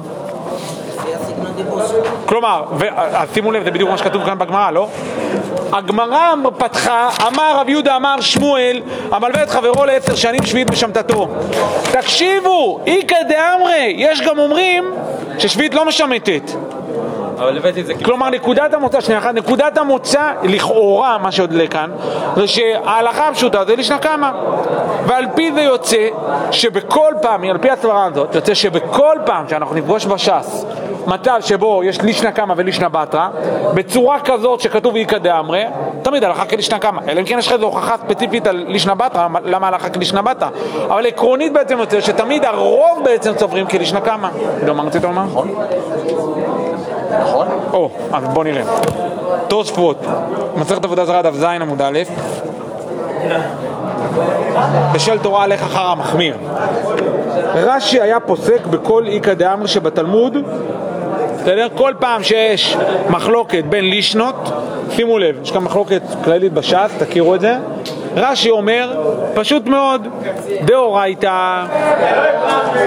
כלומר, שימו לב, זה בדיוק מה שכתוב כאן בגמרא, לא? הגמרא פתחה, אמר רב יהודה, אמר שמואל, המלווה את חברו ל10 שנים שביעית משמטתו. תקשיבו, איקא דאמרי, יש גם אומרים ששביעית לא משמטת. כלומר, נקודת המוצא, נקודת המוצא, לכאורה, מה שעוד לכאן, זה שההלכה הפשוטה זה לישנא קמא. ועל פי זה יוצא שבכל פעם, על פי הסברה הזאת, יוצא שבכל פעם שאנחנו נפגוש בש"ס, מצב שבו יש לישנא קמא ולישנא בתרא, בצורה כזאת שכתוב איקא דאמרי, תמיד הלכה כלישנא קמא. אלא אם כן יש לך איזו הוכחה ספציפית על לישנא בתרא, למה הלכה כלישנא בתרא. אבל עקרונית בעצם יוצא שתמיד הרוב בעצם צוברים כלישנא קמא. נכון? אז בוא נראה. תוספות, מסכת עבודה זרה דף ז עמוד א. בשל תורה הלך אחר המחמיר. רש"י היה פוסק בכל איקא דאמרי שבתלמוד, כל פעם שיש מחלוקת בין לישנות, שימו לב, יש כאן מחלוקת כללית בש"ס, תכירו את זה. רש"י אומר, פשוט מאוד, דאורייתא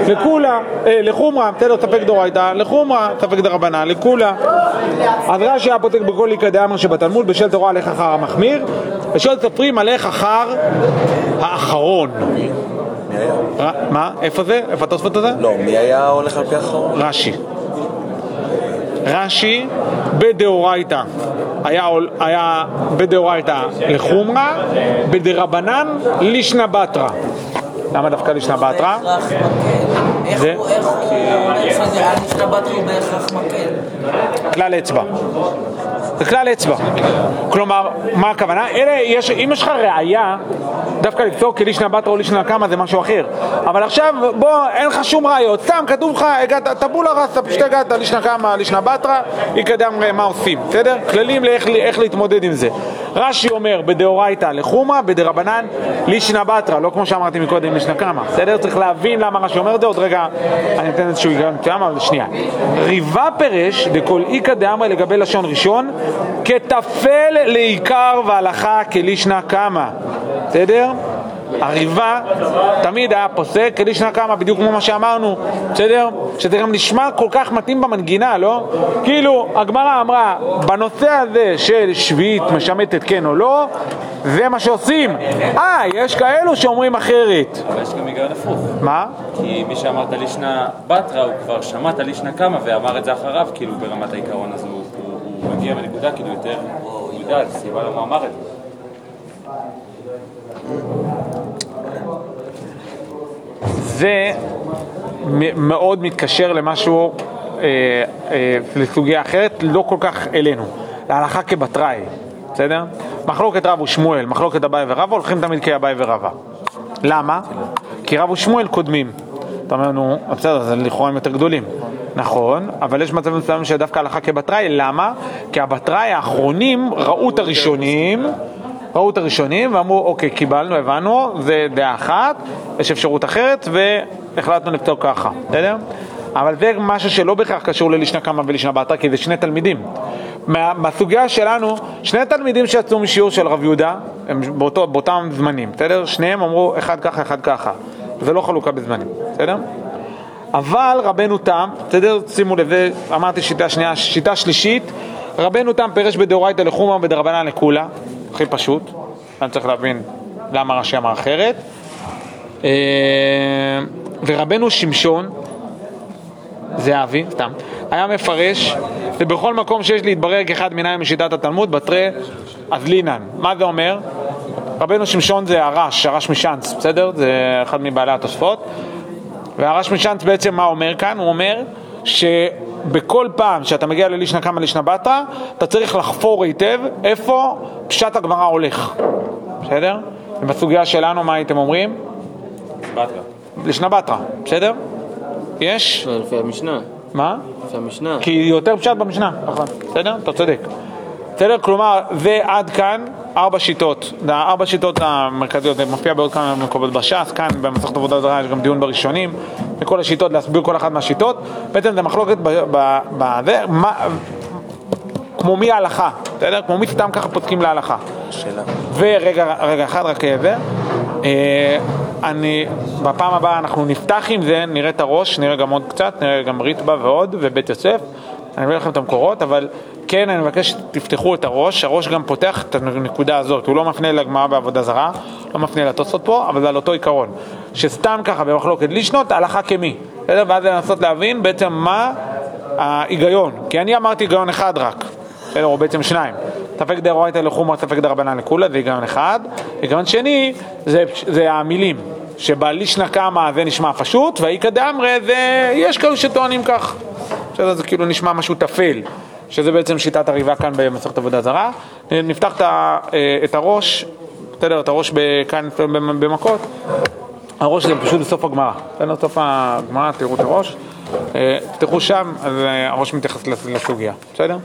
לכולה, לחומרה, תדעו ספק דאורייתא, לחומרה, ספק דרבנן, לכולה. אז רש"י היה פוסק בכל איקא דאמרי שבתלמוד, בשל תורה הלך אחר המחמיר, בשל סופרים הלך אחר האחרון. מה? איפה זה? איפה התוספות הזה? לא, מי היה הולך על פי אחרון? רש"י. רש"י בדאורייתא היה בדאורייתא לחומרא, בדרבנן לישנא בתרא. למה דווקא לישנא בתרא? איך זה על לישנא בתרא הוא בהכרח מקל? כלל אצבע. זה כלל אצבע. כלומר, מה הכוונה? אם יש לך ראייה, דווקא לקצור כלישנא בתרא או לישנא קמא זה משהו אחר. אבל עכשיו, בוא, אין לך שום ראיות. סתם, כתוב לך, טבולה ראסה, פשוט הגעת לישנא קמא, לישנא בתרא, יקדם מה עושים. בסדר? כללים לאיך להתמודד עם זה. רש"י אומר, בדאורייתא לחומרא, בדרבנן לישנא בתרא. לא כמו שאמרתי מקודם, לישנא קמא. בסדר? צריך להבין למה רש"י אומר את זה. עוד רגע, אני אתן איזשהו היגיון מסוים, אבל שנייה. ריבא פירש דכל איכא דאמרי לגבי לשון ראשון כתפל לעיקר והלכה כלישנא קמא. בסדר? הריבה תמיד היה פוסק כלישנא קמא, בדיוק כמו מה שאמרנו, בסדר? שזה גם נשמע כל כך מתאים במנגינה, לא? כאילו הגמרא אמרה בנושא הזה של שביעית משמטת כן או לא, זה מה שעושים. יש כאלו שאומרים אחרת. אבל יש גם היגיון הפוך. מה? כי מי שאמרת לישנא בתרא הוא כבר שמעת לישנא קמא ואמר את זה אחריו, כאילו ברמת העיקרון הזו הוא מגיע בנקודה כאילו יותר יודעת, סיבה למה אמר את זה. זה מאוד מתקשר למשהו, לסוגיה אחרת, לא כל כך אלינו, להלכה כבתראי, בסדר? מחלוקת רב ושמואל, מחלוקת אביי ורבא, הולכים תמיד כאביי ורבא. למה? כי רב ושמואל קודמים. אתה אומר, נו, בסדר, זה לכאורה יותר גדולים. נכון, אבל יש מצבים מסוימים שדווקא הלכה כבתראי, למה? כי הבתראי האחרונים ראו את הראשונים, ואמרו, אוקיי, קיבלנו, הבנו, זה דעה אחת, יש אפשרות אחרת, והחלטנו לפתור ככה, בסדר? אבל זה משהו שלא בהכרח קשור ללישנא קמא ולישנא בתרא, כי זה שני תלמידים. מהסוגיה שלנו, שני תלמידים שיצאו משיעור של רב יהודה, הם באותם זמנים, בסדר? שניהם אמרו, אחד ככה, אחד ככה. זה לא חלוקה בזמנים, בסדר? אבל רבנו תם, בסדר? שימו לזה, אמרתי שיטה שנייה, שיטה שלישית, רבנו תם פירש בדאורייתא לחומרא ובדרבנן לכולא. הכי פשוט, אני צריך להבין למה רש"י אמר אחרת. ורבנו שמשון, זהבי, סתם, היה מפרש, ובכל מקום שיש להתברר כאחד מניים משיטת התלמוד, בתרי אזלינן. מה זה אומר? רבנו שמשון זה הרש, הרש משאנץ, בסדר? זה אחד מבעלי התוספות. והרש משאנץ בעצם מה אומר כאן? הוא אומר שבכל פעם שאתה מגיע ללישנא קמא לישנא בתרא, אתה צריך לחפור היטב איפה פשט הגמרא הולך. בסדר? ובסוגיה שלנו מה הייתם אומרים? לישנא בתרא, בסדר? יש? לפי המשנה. מה? לפי המשנה. כי יותר פשט במשנה. בסדר? אתה צודק. בסדר? כלומר, ועד כאן 4 שיטות. 4 שיטות המרכזיות, זה מופיע בעוד כמה מקומות בש"ס, כאן במסכת עבודה זרה יש גם דיון בראשונים, לכל השיטות, להסביר כל אחת מהשיטות. בעצם זה מחלוקת כמו מי ההלכה, בסדר? כמו מי סתם ככה פותקים להלכה. שאלה. ורגע אחד רק זה. בפעם הבאה אנחנו נפתח עם זה, נראה את הראש, נראה גם עוד קצת, נראה גם ריטב"א ועוד, ובית יוסף. אני אביא לכם את המקורות, אבל כן, אני מבקש שתפתחו את הראש, הראש גם פותח את הנקודה הזאת, הוא לא מפנה לגמרא בעבודה זרה, לא מפנה לתוספות פה, אבל זה על אותו עיקרון, שסתם ככה במחלוקת לישנות, ההלכה כמי, ואז לנסות להבין בעצם מה ההיגיון, כי אני אמרתי היגיון אחד רק, או בעצם 2, ספק דאורייתא לחומרא, ספק דרבנן לכולא, זה היגיון אחד, היגיון שני, זה המילים, שבלישנא קמא זה נשמע פשוט, והאיכא דאמרי זה, יש כאלה שטוענים כך, שזה כאילו נשמע משהו תפל, שזה בעצם שיטת הריבה כאן במסכת עבודה זרה. נפתח את הראש, בסדר, את הראש כאן במכות, הראש זה פשוט בסוף הגמרא, בסוף הגמרא תראו את הראש, תפתחו שם, אז הראש מתייחס לסוגיה, בסדר?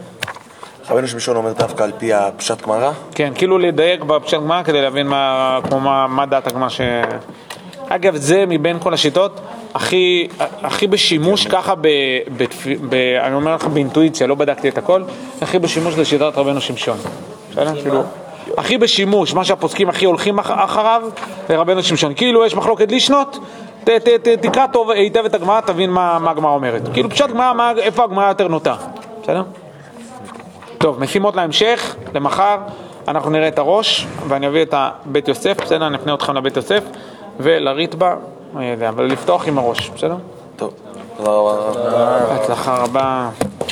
רבנו שמשון אומר דווקא על פי הפשט גמרא? כן, כאילו לדייק בפשט גמרא כדי להבין מה דעת הגמרא ש... אגב, זה מבין כל השיטות הכי בשימוש ככה, אני אומר לך באינטואיציה, לא בדקתי את הכל, הכי בשימוש לשיטת רבנו שמשון. הכי בשימוש, מה שהפוסקים הכי הולכים אחריו, זה רבנו שמשון. כאילו יש מחלוקת לישנות, תקרא טוב היטב את הגמרא, תבין מה הגמרא אומרת. כאילו פשט גמרא, איפה הגמרא יותר נוטה. בסדר? טוב, משימות להמשך, למחר, אנחנו נראה את הראש, ואני אביא את בית יוסף, בסדר, נפנה אתכם לבית יוסף, ולריטב"א. לא יודע, אבל לפתוח עם הראש, בסדר? טוב. תודה רבה. הצלחה רבה.